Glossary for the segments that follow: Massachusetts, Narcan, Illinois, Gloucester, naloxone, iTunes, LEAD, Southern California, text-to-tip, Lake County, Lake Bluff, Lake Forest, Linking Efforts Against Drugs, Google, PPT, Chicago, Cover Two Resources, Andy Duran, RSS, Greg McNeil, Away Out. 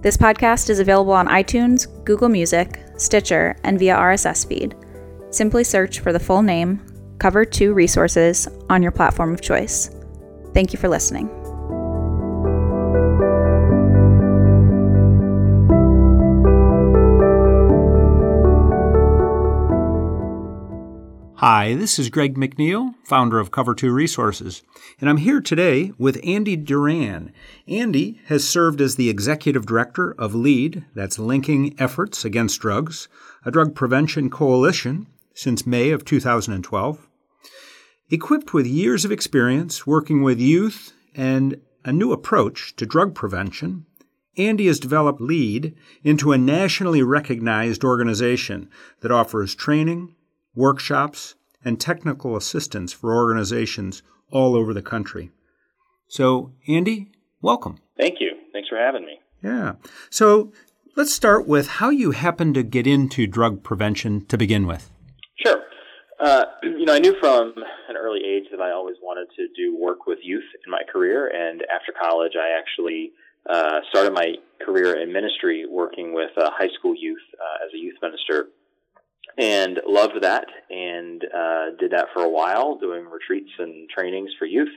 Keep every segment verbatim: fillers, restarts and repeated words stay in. This podcast is available on iTunes, Google Music, Stitcher, and via R S S feed. Simply search for the full name, Cover Two Resources, on your platform of choice. Thank you for listening. Hi, this is Greg McNeil, founder of Cover Two Resources, and I'm here today with Andy Duran. Andy has served as the executive director of LEAD, that's Linking Efforts Against Drugs, a drug prevention coalition, since May of two thousand twelve. Equipped with years of experience working with youth and a new approach to drug prevention, Andy has developed LEAD into a nationally recognized organization that offers training, workshops, and technical assistance for organizations all over the country. So, Andy, welcome. Thank you. Thanks for having me. Yeah. So, let's start with how you happened to get into drug prevention to begin with. Sure. Uh, you know, I knew from an early age that I always wanted to do work with youth in my career, and after college, I actually uh, started my career in ministry working with uh, high school youth uh, as a youth minister. And loved that, and uh, did that for a while, doing retreats and trainings for youth,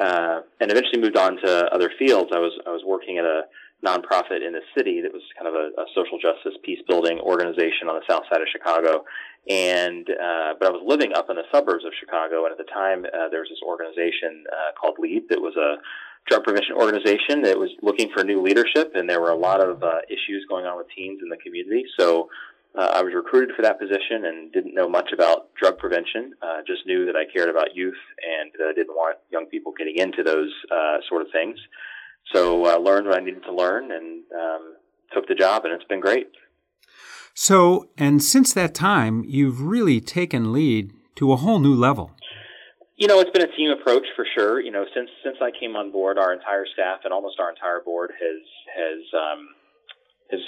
uh, and eventually moved on to other fields. I was I was working at a nonprofit in the city that was kind of a, a social justice peace building organization on the south side of Chicago, and uh, but I was living up in the suburbs of Chicago, and at the time uh, there was this organization uh, called LEAD that was a drug prevention organization that was looking for new leadership, and there were a lot of uh, issues going on with teens in the community, so. Uh, I was recruited for that position and didn't know much about drug prevention, uh, just knew that I cared about youth and that I didn't want young people getting into those uh, sort of things. So I uh, learned what I needed to learn and um, took the job, and it's been great. So, and since that time, you've really taken LEAD to a whole new level. You know, it's been a team approach for sure. You know, since since I came on board, our entire staff and almost our entire board has has um, has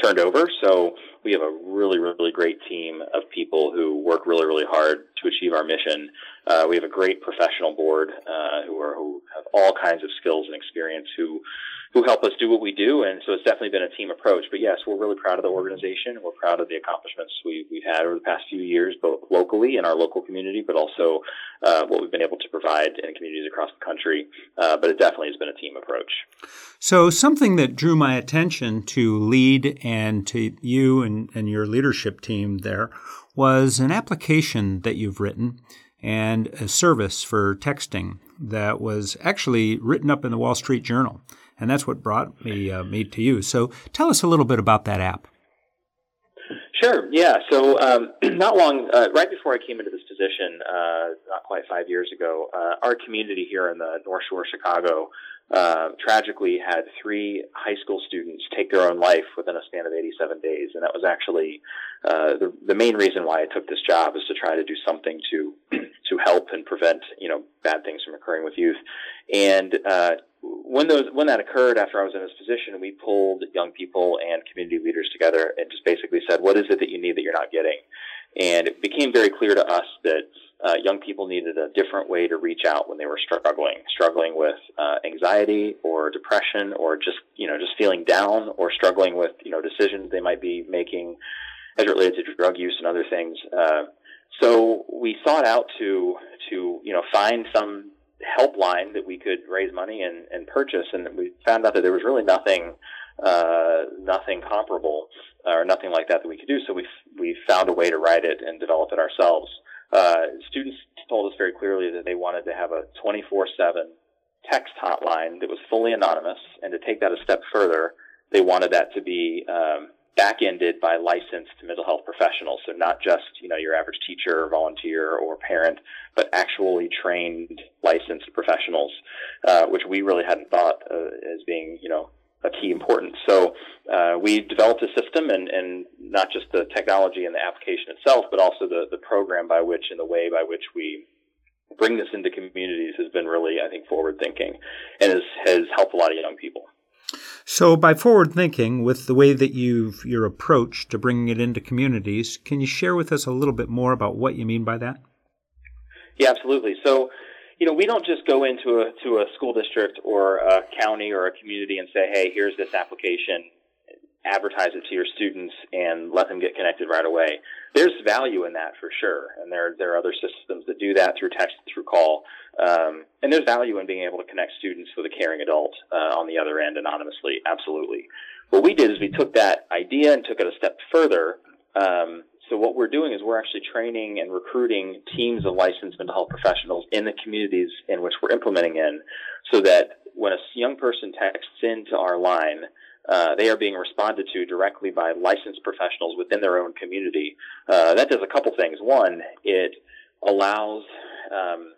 turned over, so we have a really, really great team of people who work really, really hard to achieve our mission. Uh, we have a great professional board uh, who are who have all kinds of skills and experience who who help us do what we do, and so it's definitely been a team approach. But yes, we're really proud of the organization, and we're proud of the accomplishments we, we've had over the past few years, both locally in our local community, but also uh, what we've been able to provide in communities across the country. Uh, but it definitely has been a team approach. So something that drew my attention to LEAD and to you and, and your leadership team there was an application that you've written and a service for texting that was actually written up in the Wall Street Journal. And that's what brought me, uh, me to you. So tell us a little bit about that app. Sure, yeah. So um, not long, uh, right before I came into this position, uh, not quite five years ago, uh, our community here in the North Shore of Chicago uh, tragically had three high school students take their own life within a span of eighty-seven days. And that was actually uh, the, the main reason why I took this job, is to try to do something to to help and prevent, you know, bad things from occurring with youth. And uh When those, when that occurred, after I was in this position, we pulled young people and community leaders together and just basically said, what is it that you need that you're not getting? And it became very clear to us that uh, young people needed a different way to reach out when they were struggling, struggling with uh, anxiety or depression, or just, you know, just feeling down, or struggling with, you know, decisions they might be making as it related to drug use and other things. Uh, so we sought out to, to, you know, find some helpline that we could raise money and, and purchase, and we found out that there was really nothing, uh, nothing comparable or nothing like that that we could do. So we we found a way to write it and develop it ourselves. Uh, students told us very clearly that they wanted to have a twenty-four seven text hotline that was fully anonymous, and to take that a step further, they wanted that to be um, back-ended by licensed mental health professionals, so not just, you know, your average teacher or volunteer or parent, but actually trained, licensed professionals, uh, which we really hadn't thought uh, as being, you know, a key importance. So uh, we developed a system, and, and not just the technology and the application itself, but also the, the program by which and the way by which we bring this into communities has been really, I think, forward-thinking, and has, has helped a lot of young people. So by forward-thinking, with the way that you've your approach to bringing it into communities, can you share with us a little bit more about what you mean by that? Yeah, absolutely. So, you know, we don't just go into a to a school district or a county or a community and say, hey, here's this application, advertise it to your students, and let them get connected right away. There's value in that for sure, and there, there are other systems that do that through text, through call, um, and there's value in being able to connect students with a caring adult uh, on the other end anonymously, absolutely. What we did is we took that idea and took it a step further. Um, So what we're doing is we're actually training and recruiting teams of licensed mental health professionals in the communities in which we're implementing in, so that when a young person texts into our line, uh, they are being responded to directly by licensed professionals within their own community. Uh, that does a couple things. One, it allows um,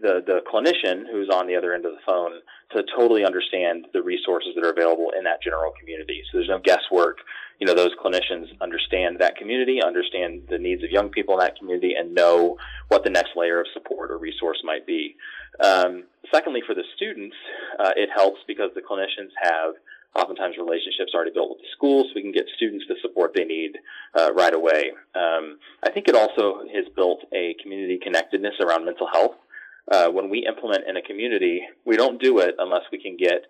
the, the clinician who's on the other end of the phone to totally understand the resources that are available in that general community. So there's no guesswork. You know, those clinicians understand that community, understand the needs of young people in that community, and know what the next layer of support or resource might be. Um, secondly, for the students, uh, it helps because the clinicians have oftentimes relationships already built with the schools, so we can get students the support they need uh, right away. Um, I think it also has built a community connectedness around mental health. Uh, when we implement in a community, we don't do it unless we can get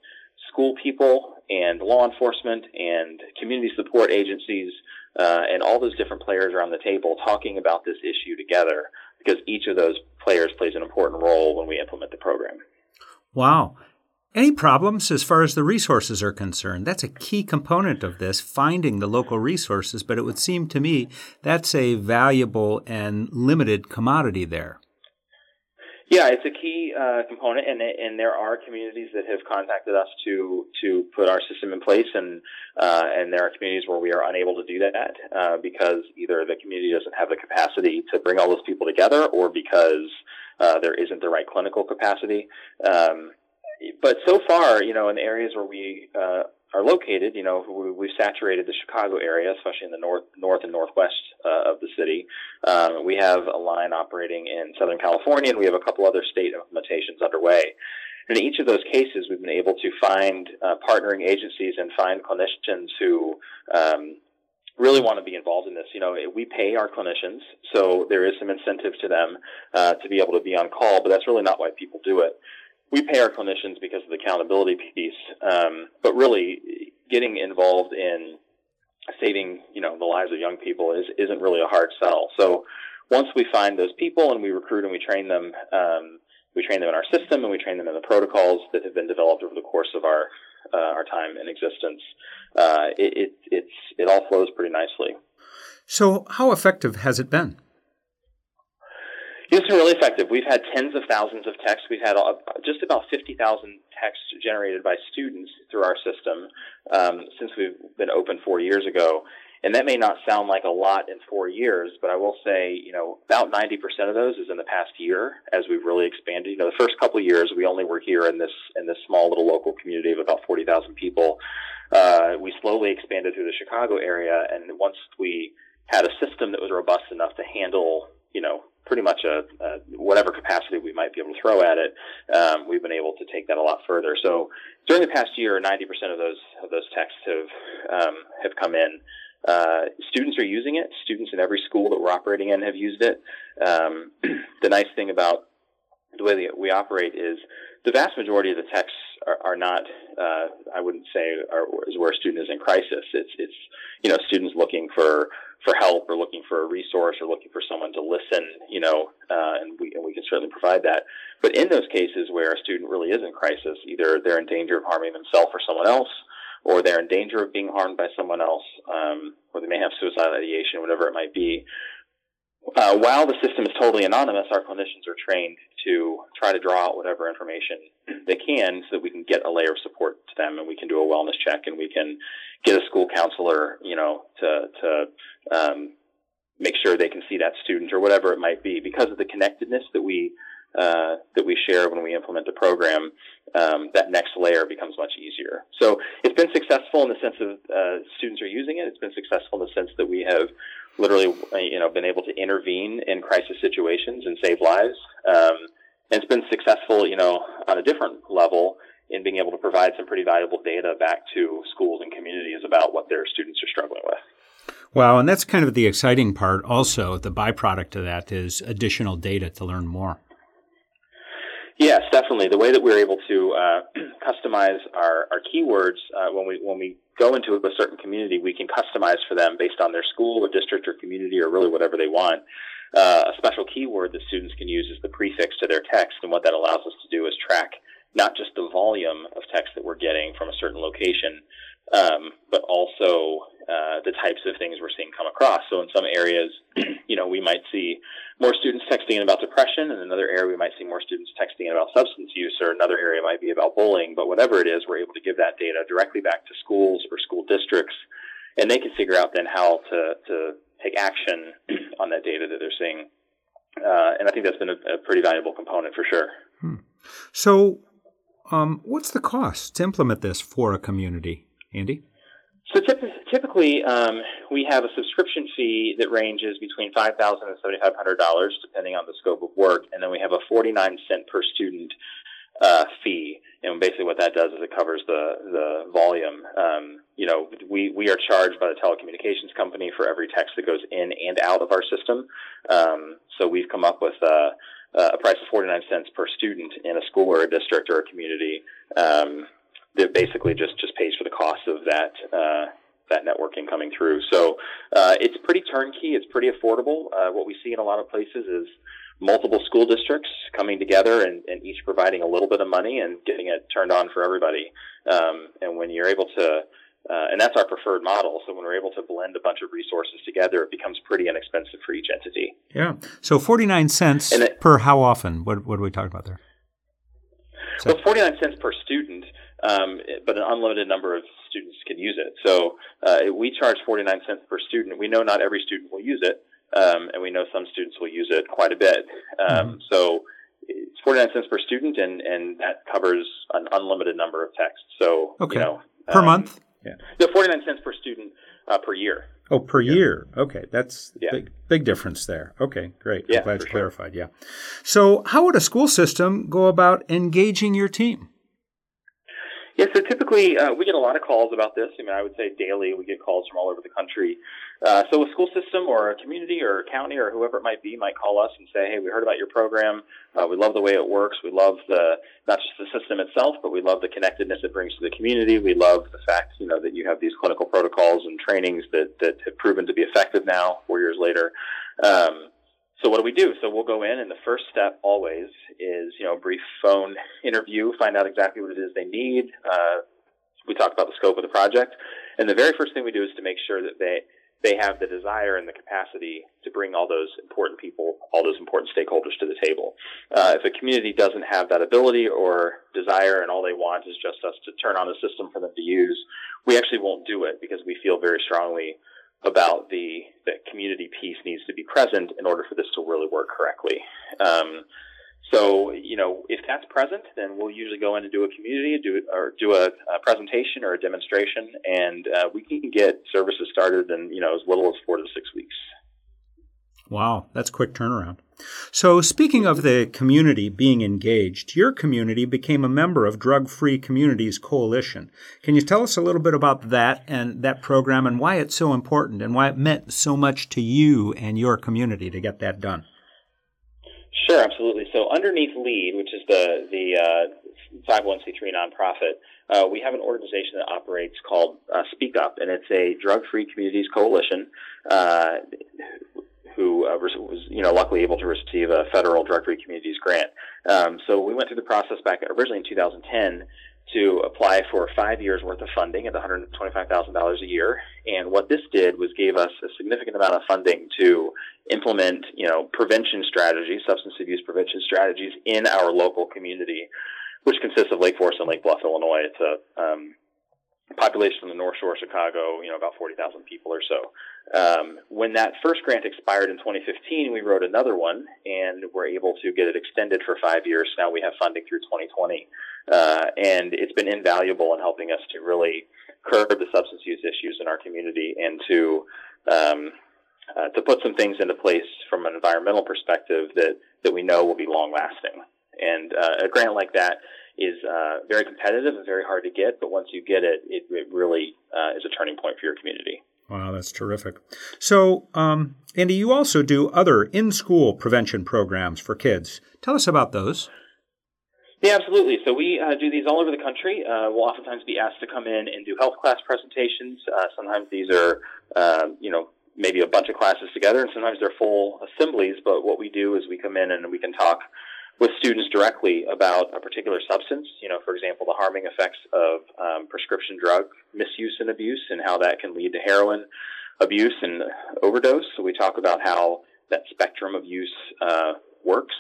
school people and law enforcement and community support agencies uh, and all those different players around the table talking about this issue together, because each of those players plays an important role when we implement the program. Wow. Any problems as far as the resources are concerned? That's a key component of this, finding the local resources, but it would seem to me that's a valuable and limited commodity there. Yeah, it's a key uh, component, and and there are communities that have contacted us to to put our system in place, and uh, and there are communities where we are unable to do that uh, because either the community doesn't have the capacity to bring all those people together, or because uh, there isn't the right clinical capacity. Um, but so far, you know, in the areas where we uh, are located, you know, we, we've saturated the Chicago area, especially in the north, north and northwest uh, of the city. Um, we have a line operating in Southern California, and we have a couple other state implementations underway. And in each of those cases, we've been able to find uh, partnering agencies and find clinicians who um, really want to be involved in this. You know, we pay our clinicians, so there is some incentive to them uh, to be able to be on call, but that's really not why people do it. We pay our clinicians because of the accountability piece, um, but really getting involved in saving, you know, the lives of young people is, isn't really a hard sell. So once we find those people and we recruit and we train them, um, we train them in our system and we train them in the protocols that have been developed over the course of our uh, our time in existence, uh, it, it, it's, it all flows pretty nicely. So how effective has it been? It's been really effective. We've had tens of thousands of texts. We've had just about fifty thousand texts generated by students through our system um, since we've been open four years ago. And that may not sound like a lot in four years, but I will say, you know, about ninety percent of those is in the past year as we've really expanded. You know, the first couple of years, we only were here in this in this small little local community of about forty thousand people. Uh, we slowly expanded through the Chicago area, and once we had a system that was robust enough to handle, you know, pretty much a, a whatever capacity we might be able to throw at it, um, we've been able to take that a lot further. So during the past year, ninety percent of those of those texts have um, have come in. Uh, students are using it. Students in every school that we're operating in have used it. Um, the nice thing about the way that we operate is the vast majority of the texts are, are not, uh, I wouldn't say, are, is where a student is in crisis. It's, it's you know, students looking for for help or looking for a resource or looking for someone to listen, you know, uh, and we and we can certainly provide that. But in those cases where a student really is in crisis, either they're in danger of harming themselves or someone else, or they're in danger of being harmed by someone else, um, or they may have suicidal ideation, whatever it might be, Uh, while the system is totally anonymous, our clinicians are trained to try to draw out whatever information they can so that we can get a layer of support to them, and we can do a wellness check, and we can get a school counselor, you know, to, to um, make sure they can see that student or whatever it might be. Because of the connectedness that we uh, that we share when we implement the program, um, that next layer becomes much easier. So it's been successful in the sense of uh, students are using it. It's been successful in the sense that we have literally, you know, been able to intervene in crisis situations and save lives. Um, and it's been successful, you know, on a different level in being able to provide some pretty valuable data back to schools and communities about what their students are struggling with. Wow. And that's kind of the exciting part also. The byproduct of that is additional data to learn more. Yes, definitely. The way that we're able to uh, customize our, our keywords uh, when we when we go into a certain community, we can customize for them based on their school or district or community or really whatever they want. Uh, a special keyword that students can use is the prefix to their text, and what that allows us to do is track not just the volume of text that we're getting from a certain location, um, but also uh, the types of things we're seeing come across. So in some areas, you know, we might see more students texting in about depression, and another area we might see more students texting in about substance use, or another area might be about bullying. But whatever it is, we're able to give that data directly back to schools or school districts, and they can figure out then how to, to take action on that data that they're seeing. Uh, and I think that's been a, a pretty valuable component for sure. Hmm. So Um, what's the cost to implement this for a community, Andy? So typ- typically um, we have a subscription fee that ranges between five thousand dollars and seven thousand five hundred dollars, depending on the scope of work, and then we have a forty-nine cent per student uh, fee. And basically what that does is it covers the, the volume. Um, you know, we, we are charged by the telecommunications company for every text that goes in and out of our system. Um, so we've come up with uh, Uh, a price of forty-nine cents per student in a school or a district or a community um, that basically just, just pays for the cost of that uh, that networking coming through. So uh, it's pretty turnkey. It's pretty affordable. Uh, what we see in a lot of places is multiple school districts coming together and, and each providing a little bit of money and getting it turned on for everybody. Um, and when you're able to Uh, and that's our preferred model. So when we're able to blend a bunch of resources together, it becomes pretty inexpensive for each entity. Yeah. So forty-nine cents it, per how often? What, what are we talking about there? So. Well, forty-nine cents per student, um, but an unlimited number of students can use it. So uh, we charge forty-nine cents per student. We know not every student will use it, um, and we know some students will use it quite a bit. Um, mm-hmm. So it's forty-nine cents per student, and, and that covers an unlimited number of texts. So, okay. You know, per um, month? Yeah, so forty-nine cents per student uh, per year. Oh, per yeah. year. Okay, that's yeah. big, big difference there. Okay, great. Yeah, I'm glad you clarified. Sure. Yeah. So, how would a school system go about engaging your team? Yeah, so typically uh, we get a lot of calls about this. I mean, I would say daily we get calls from all over the country. Uh, so, a school system or a community or a county or whoever it might be might call us and say, "Hey, we heard about your program. Uh, we love the way it works. We love the not just the system itself, but we love the connectedness it brings to the community. We love the fact, you know, that you have these clinical protocols and trainings that that have proven to be effective now, four years later." Um, So what do we do? So we'll go in, and the first step always is, you know, a brief phone interview, find out exactly what it is they need. Uh, we talk about the scope of the project. And the very first thing we do is to make sure that they, they have the desire and the capacity to bring all those important people, all those important stakeholders to the table. Uh, if a community doesn't have that ability or desire and all they want is just us to turn on a system for them to use, we actually won't do it because we feel very strongly about the, the community piece needs to be present in order for this to really work correctly. Um, so, you know, if that's present, then we'll usually go in and do a community, do or do a, a presentation or a demonstration, and uh, we can get services started in, you know, as little as four to six weeks. Wow, that's quick turnaround. So speaking of the community being engaged, your community became a member of Drug Free Communities Coalition. Can you tell us a little bit about that and that program and why it's so important and why it meant so much to you and your community to get that done? Sure, absolutely. So underneath LEAD, which is the, the uh, five oh one c three nonprofit, uh, we have an organization that operates called uh, Speak Up, and it's a Drug Free Communities Coalition uh who uh, was, you know, luckily able to receive a federal drug-free communities grant. Um, so we went through the process back originally in two thousand ten to apply for five years' worth of funding at one hundred twenty-five thousand dollars a year. And what this did was gave us a significant amount of funding to implement, you know, prevention strategies, substance abuse prevention strategies in our local community, which consists of Lake Forest and Lake Bluff, Illinois. It's a um, population on the North Shore of Chicago, you know, about forty thousand people or so. Um, when that first grant expired in twenty fifteen, we wrote another one and were able to get it extended for five years. Now we have funding through twenty twenty. Uh, and it's been invaluable in helping us to really curb the substance use issues in our community and to, um, Uh, to put some things into place from an environmental perspective that, that we know will be long-lasting. And uh, a grant like that is uh, very competitive and very hard to get, but once you get it, it, it really uh, is a turning point for your community. Wow, that's terrific. So, um, Andy, you also do other in-school prevention programs for kids. Tell us about those. Yeah, absolutely. So we uh, do these all over the country. Uh, we'll oftentimes be asked to come in and do health class presentations. Uh, sometimes these are, uh, you know, maybe a bunch of classes together, and sometimes they're full assemblies, but what we do is we come in and we can talk with students directly about a particular substance, you know, for example, the harming effects of um, prescription drug misuse and abuse and how that can lead to heroin abuse and overdose. So we talk about how that spectrum of use uh, works.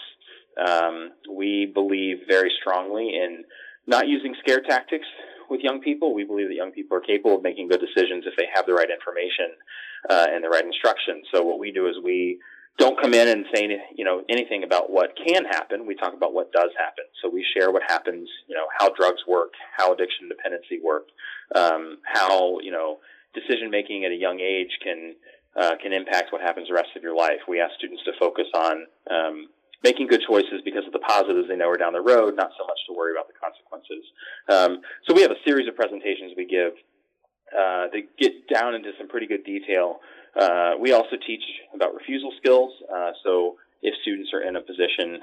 Um, we believe very strongly in not using scare tactics with young people. We believe that young people are capable of making good decisions if they have the right information uh, and the right instruction. So what we do is we don't come in and say, you know, anything about what can happen. We talk about what does happen. So we share what happens, you know, how drugs work, how addiction and dependency work, um, how, you know, decision making at a young age can uh, can impact what happens the rest of your life. We ask students to focus on um, making good choices because of the positives they know are down the road, not so much to worry about the consequences. Um, so we have a series of presentations we give uh, that get down into some pretty good detail. Uh, we also teach about refusal skills. Uh, so if students are in a position,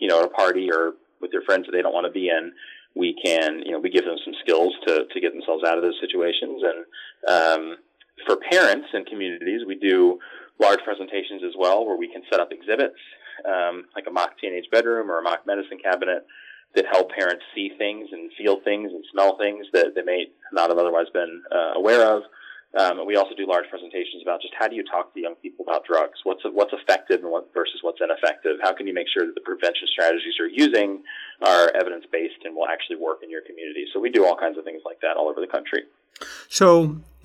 you know, at a party or with their friends that they don't want to be in, we can, you know, we give them some skills to, to get themselves out of those situations. And um, for parents and communities, we do large presentations as well where we can set up exhibits, Um, like a mock teenage bedroom or a mock medicine cabinet that help parents see things and feel things and smell things that they may not have otherwise been uh, aware of. Um, and we also do large presentations about just how do you talk to young people about drugs? What's what's effective and what versus what's ineffective? How can you make sure that the prevention strategies you're using are evidence-based and will actually work in your community? So we do all kinds of things like that all over the country. So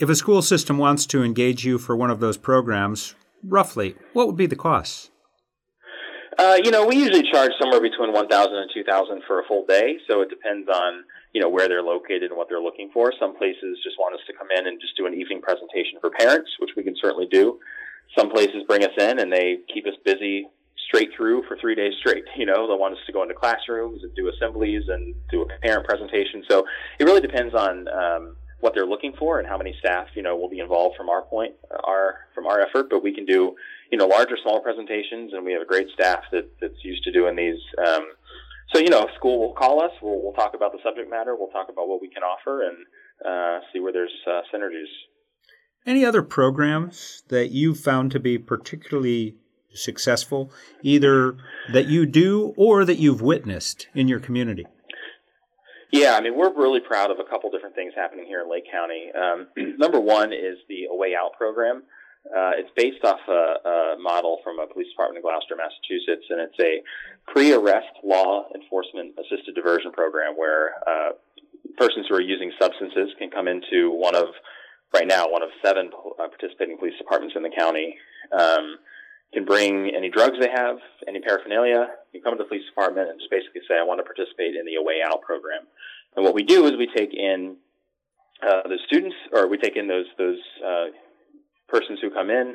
if a school system wants to engage you for one of those programs, roughly, what would be the costs? Uh, you know, we usually charge somewhere between one thousand dollars and two thousand dollars for a full day, so it depends on, you know, where they're located and what they're looking for. Some places just want us to come in and just do an evening presentation for parents, which we can certainly do. Some places bring us in and they keep us busy straight through for three days straight. You know, they want us to go into classrooms and do assemblies and do a parent presentation. So it really depends on um, what they're looking for and how many staff, you know, will be involved from our point, our from our effort. But we can do, you know, large or small presentations, and we have a great staff that, that's used to doing these. Um, so, you know, school will call us. We'll, we'll talk about the subject matter. We'll talk about what we can offer and uh, see where there's uh, synergies. Any other programs that you've found to be particularly successful, either that you do or that you've witnessed in your community? Yeah, I mean, we're really proud of a couple different things happening here in Lake County. Um, number one is the Away Out program. Uh, it's based off a, a model from a police department in Gloucester, Massachusetts, and it's a pre-arrest law enforcement assisted diversion program where uh, persons who are using substances can come into one of, right now, one of seven uh, participating police departments in the county, um, can bring any drugs they have, any paraphernalia. You come to the police department and just basically say, I want to participate in the Away Out program. And what we do is we take in uh, those students, or we take in those those uh persons who come in,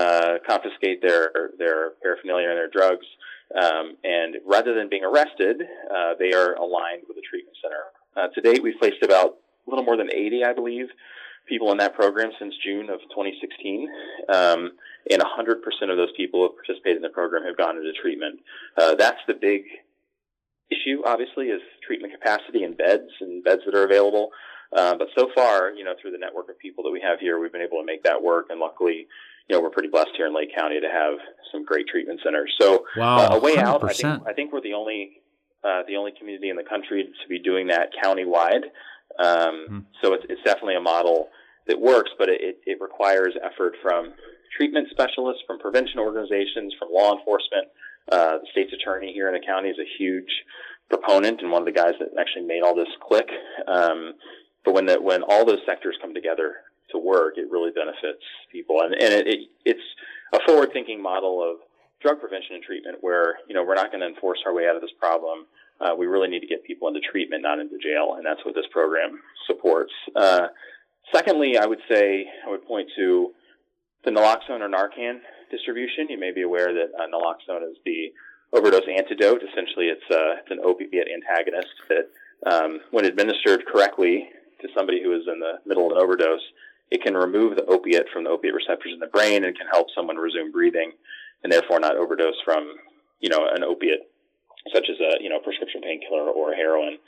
uh, confiscate their, their paraphernalia and their drugs, um, and rather than being arrested, uh, they are aligned with a treatment center. Uh, to date, we've placed about a little more than eighty, I believe, people in that program since June of twenty sixteen, um, and one hundred percent of those people who have participated in the program have gone into treatment. Uh, that's the big issue, obviously, is treatment capacity and beds and beds that are available. Uh, but so far, you know, through the network of people that we have here, we've been able to make that work. And luckily, you know, we're pretty blessed here in Lake County to have some great treatment centers. So wow, uh, Away Out, I think, I think we're the only uh, the only community in the country to be doing that countywide. Um, mm-hmm. So it's, it's definitely a model that works, but it, it requires effort from treatment specialists, from prevention organizations, from law enforcement. Uh, the state's attorney here in the county is a huge proponent and one of the guys that actually made all this click. Um, but when the, when all those sectors come together to work, it really benefits people. And, and it, it, it's a forward-thinking model of drug prevention and treatment where, you know, we're not going to enforce our way out of this problem. Uh, we really need to get people into treatment, not into jail, and that's what this program supports. Uh, secondly, I would say I would point to the naloxone or Narcan distribution. You may be aware that uh, naloxone is the overdose antidote. Essentially, it's, uh, it's an opiate antagonist that, um, when administered correctly to somebody who is in the middle of an overdose, it can remove the opiate from the opiate receptors in the brain and can help someone resume breathing and therefore not overdose from, you know, an opiate such as a, you know, prescription painkiller or heroin.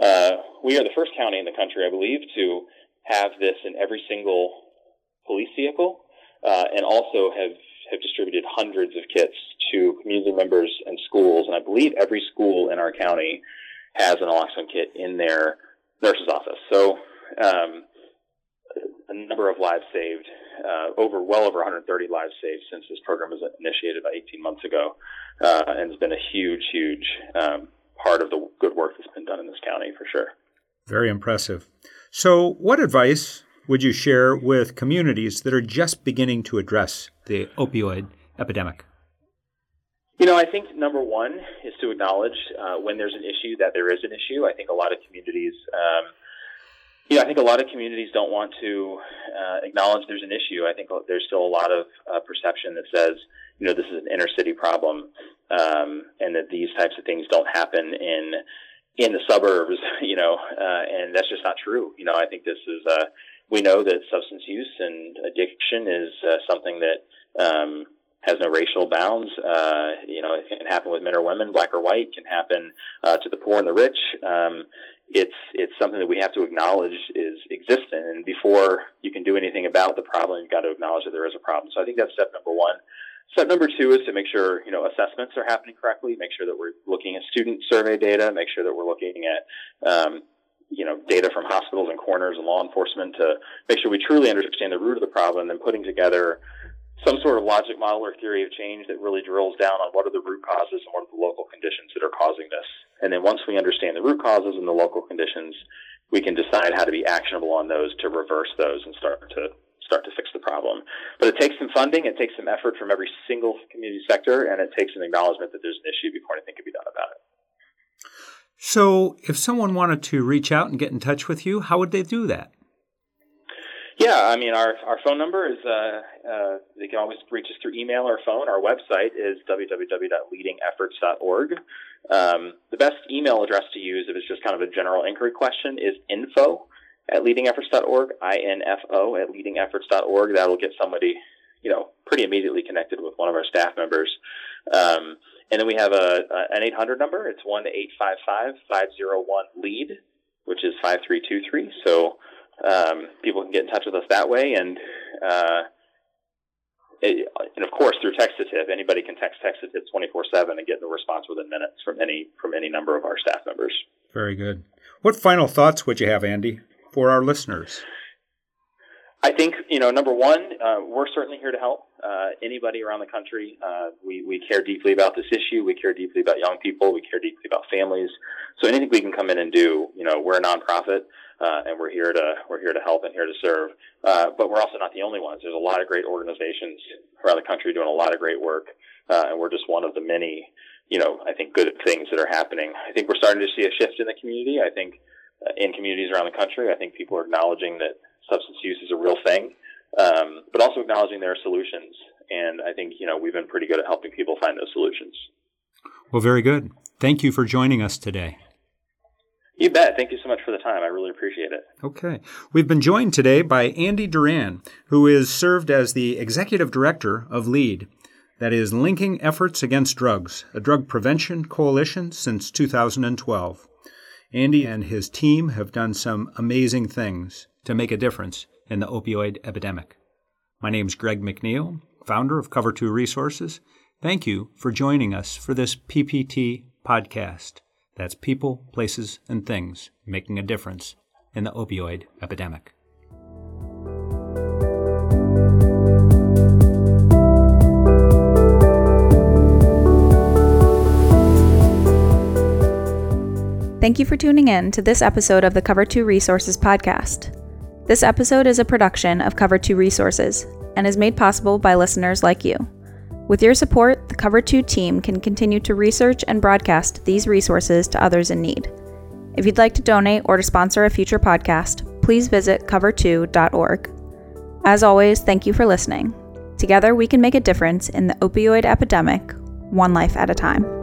Uh, we are the first county in the country, I believe, to have this in every single police vehicle, uh, and also have, have distributed hundreds of kits to community members and schools. And I believe every school in our county has an naloxone kit in their nurse's office. So, um, a number of lives saved, uh, over well over one hundred thirty lives saved since this program was initiated about eighteen months ago, uh, and has been a huge, huge um, part of the good work that's been done in this county for sure. Very impressive. So, what advice would you share with communities that are just beginning to address the opioid epidemic? You know, I think number one is to acknowledge uh, when there's an issue that there is an issue. I think a lot of communities. Um, Yeah, I think a lot of communities don't want to uh, acknowledge there's an issue. I think there's still a lot of uh, perception that says, you know, this is an inner city problem, um, and that these types of things don't happen in in the suburbs, you know, uh, and that's just not true. You know, I think this is, uh, we know that substance use and addiction is uh, something that um, has no racial bounds. Uh, you know, it can happen with men or women, black or white, can happen uh, to the poor and the rich. Um It's it's something that we have to acknowledge is existent, and before you can do anything about the problem, you've got to acknowledge that there is a problem. So I think that's step number one. Step number two is to make sure, you know, assessments are happening correctly. Make sure that we're looking at student survey data. Make sure that we're looking at, um, you know, data from hospitals and coroners and law enforcement to make sure we truly understand the root of the problem, and then putting together some sort of logic model or theory of change that really drills down on what are the root causes and what are the local conditions that are causing this. And then once we understand the root causes and the local conditions, we can decide how to be actionable on those to reverse those and start to start to fix the problem. But it takes some funding, it takes some effort from every single community sector, and it takes an acknowledgement that there's an issue before anything can be done about it. So if someone wanted to reach out and get in touch with you, how would they do that? Yeah, I mean, our, our phone number is, uh, uh, they can always reach us through email or phone. Our website is w w w dot leading efforts dot org. Um, the best email address to use, if it's just kind of a general inquiry question, is info at leading efforts dot org, I N F O at leading efforts dot org. That'll get somebody, you know, pretty immediately connected with one of our staff members. Um, and then we have a, a an eight hundred number. It's one eight five five, five oh one, lead, which is five three two three. So, Um, people can get in touch with us that way, and uh, it, and of course through text-to-tip, anybody can text text-to-tip twenty-four seven and get the response within minutes from any from any number of our staff members. Very good. What final thoughts would you have, Andy, for our listeners? I think, you know, number one, uh, we're certainly here to help uh, anybody around the country. Uh, we we care deeply about this issue. We care deeply about young people. We care deeply about families. So anything we can come in and do, you know, we're a nonprofit. Uh, and we're here to we're here to help and here to serve. Uh, but we're also not the only ones. There's a lot of great organizations around the country doing a lot of great work, uh, and we're just one of the many, you know, I think, good things that are happening. I think we're starting to see a shift in the community. I think uh, in communities around the country, I think people are acknowledging that substance use is a real thing, um, but also acknowledging there are solutions. And I think, you know, we've been pretty good at helping people find those solutions. Well, very good. Thank you for joining us today. You bet. Thank you so much for the time. I really appreciate it. Okay. We've been joined today by Andy Duran, who is served as the Executive Director of LEAD, that is Linking Efforts Against Drugs, a drug prevention coalition since two thousand twelve. Andy and his team have done some amazing things to make a difference in the opioid epidemic. My name's Greg McNeil, founder of Cover Two Resources. Thank you for joining us for this P P T podcast. That's people, places, and things making a difference in the opioid epidemic. Thank you for tuning in to this episode of the Cover Two Resources podcast. This episode is a production of Cover Two Resources and is made possible by listeners like you. With your support, the Cover Two team can continue to research and broadcast these resources to others in need. If you'd like to donate or to sponsor a future podcast, please visit cover two dot org. As always, thank you for listening. Together, we can make a difference in the opioid epidemic, one life at a time.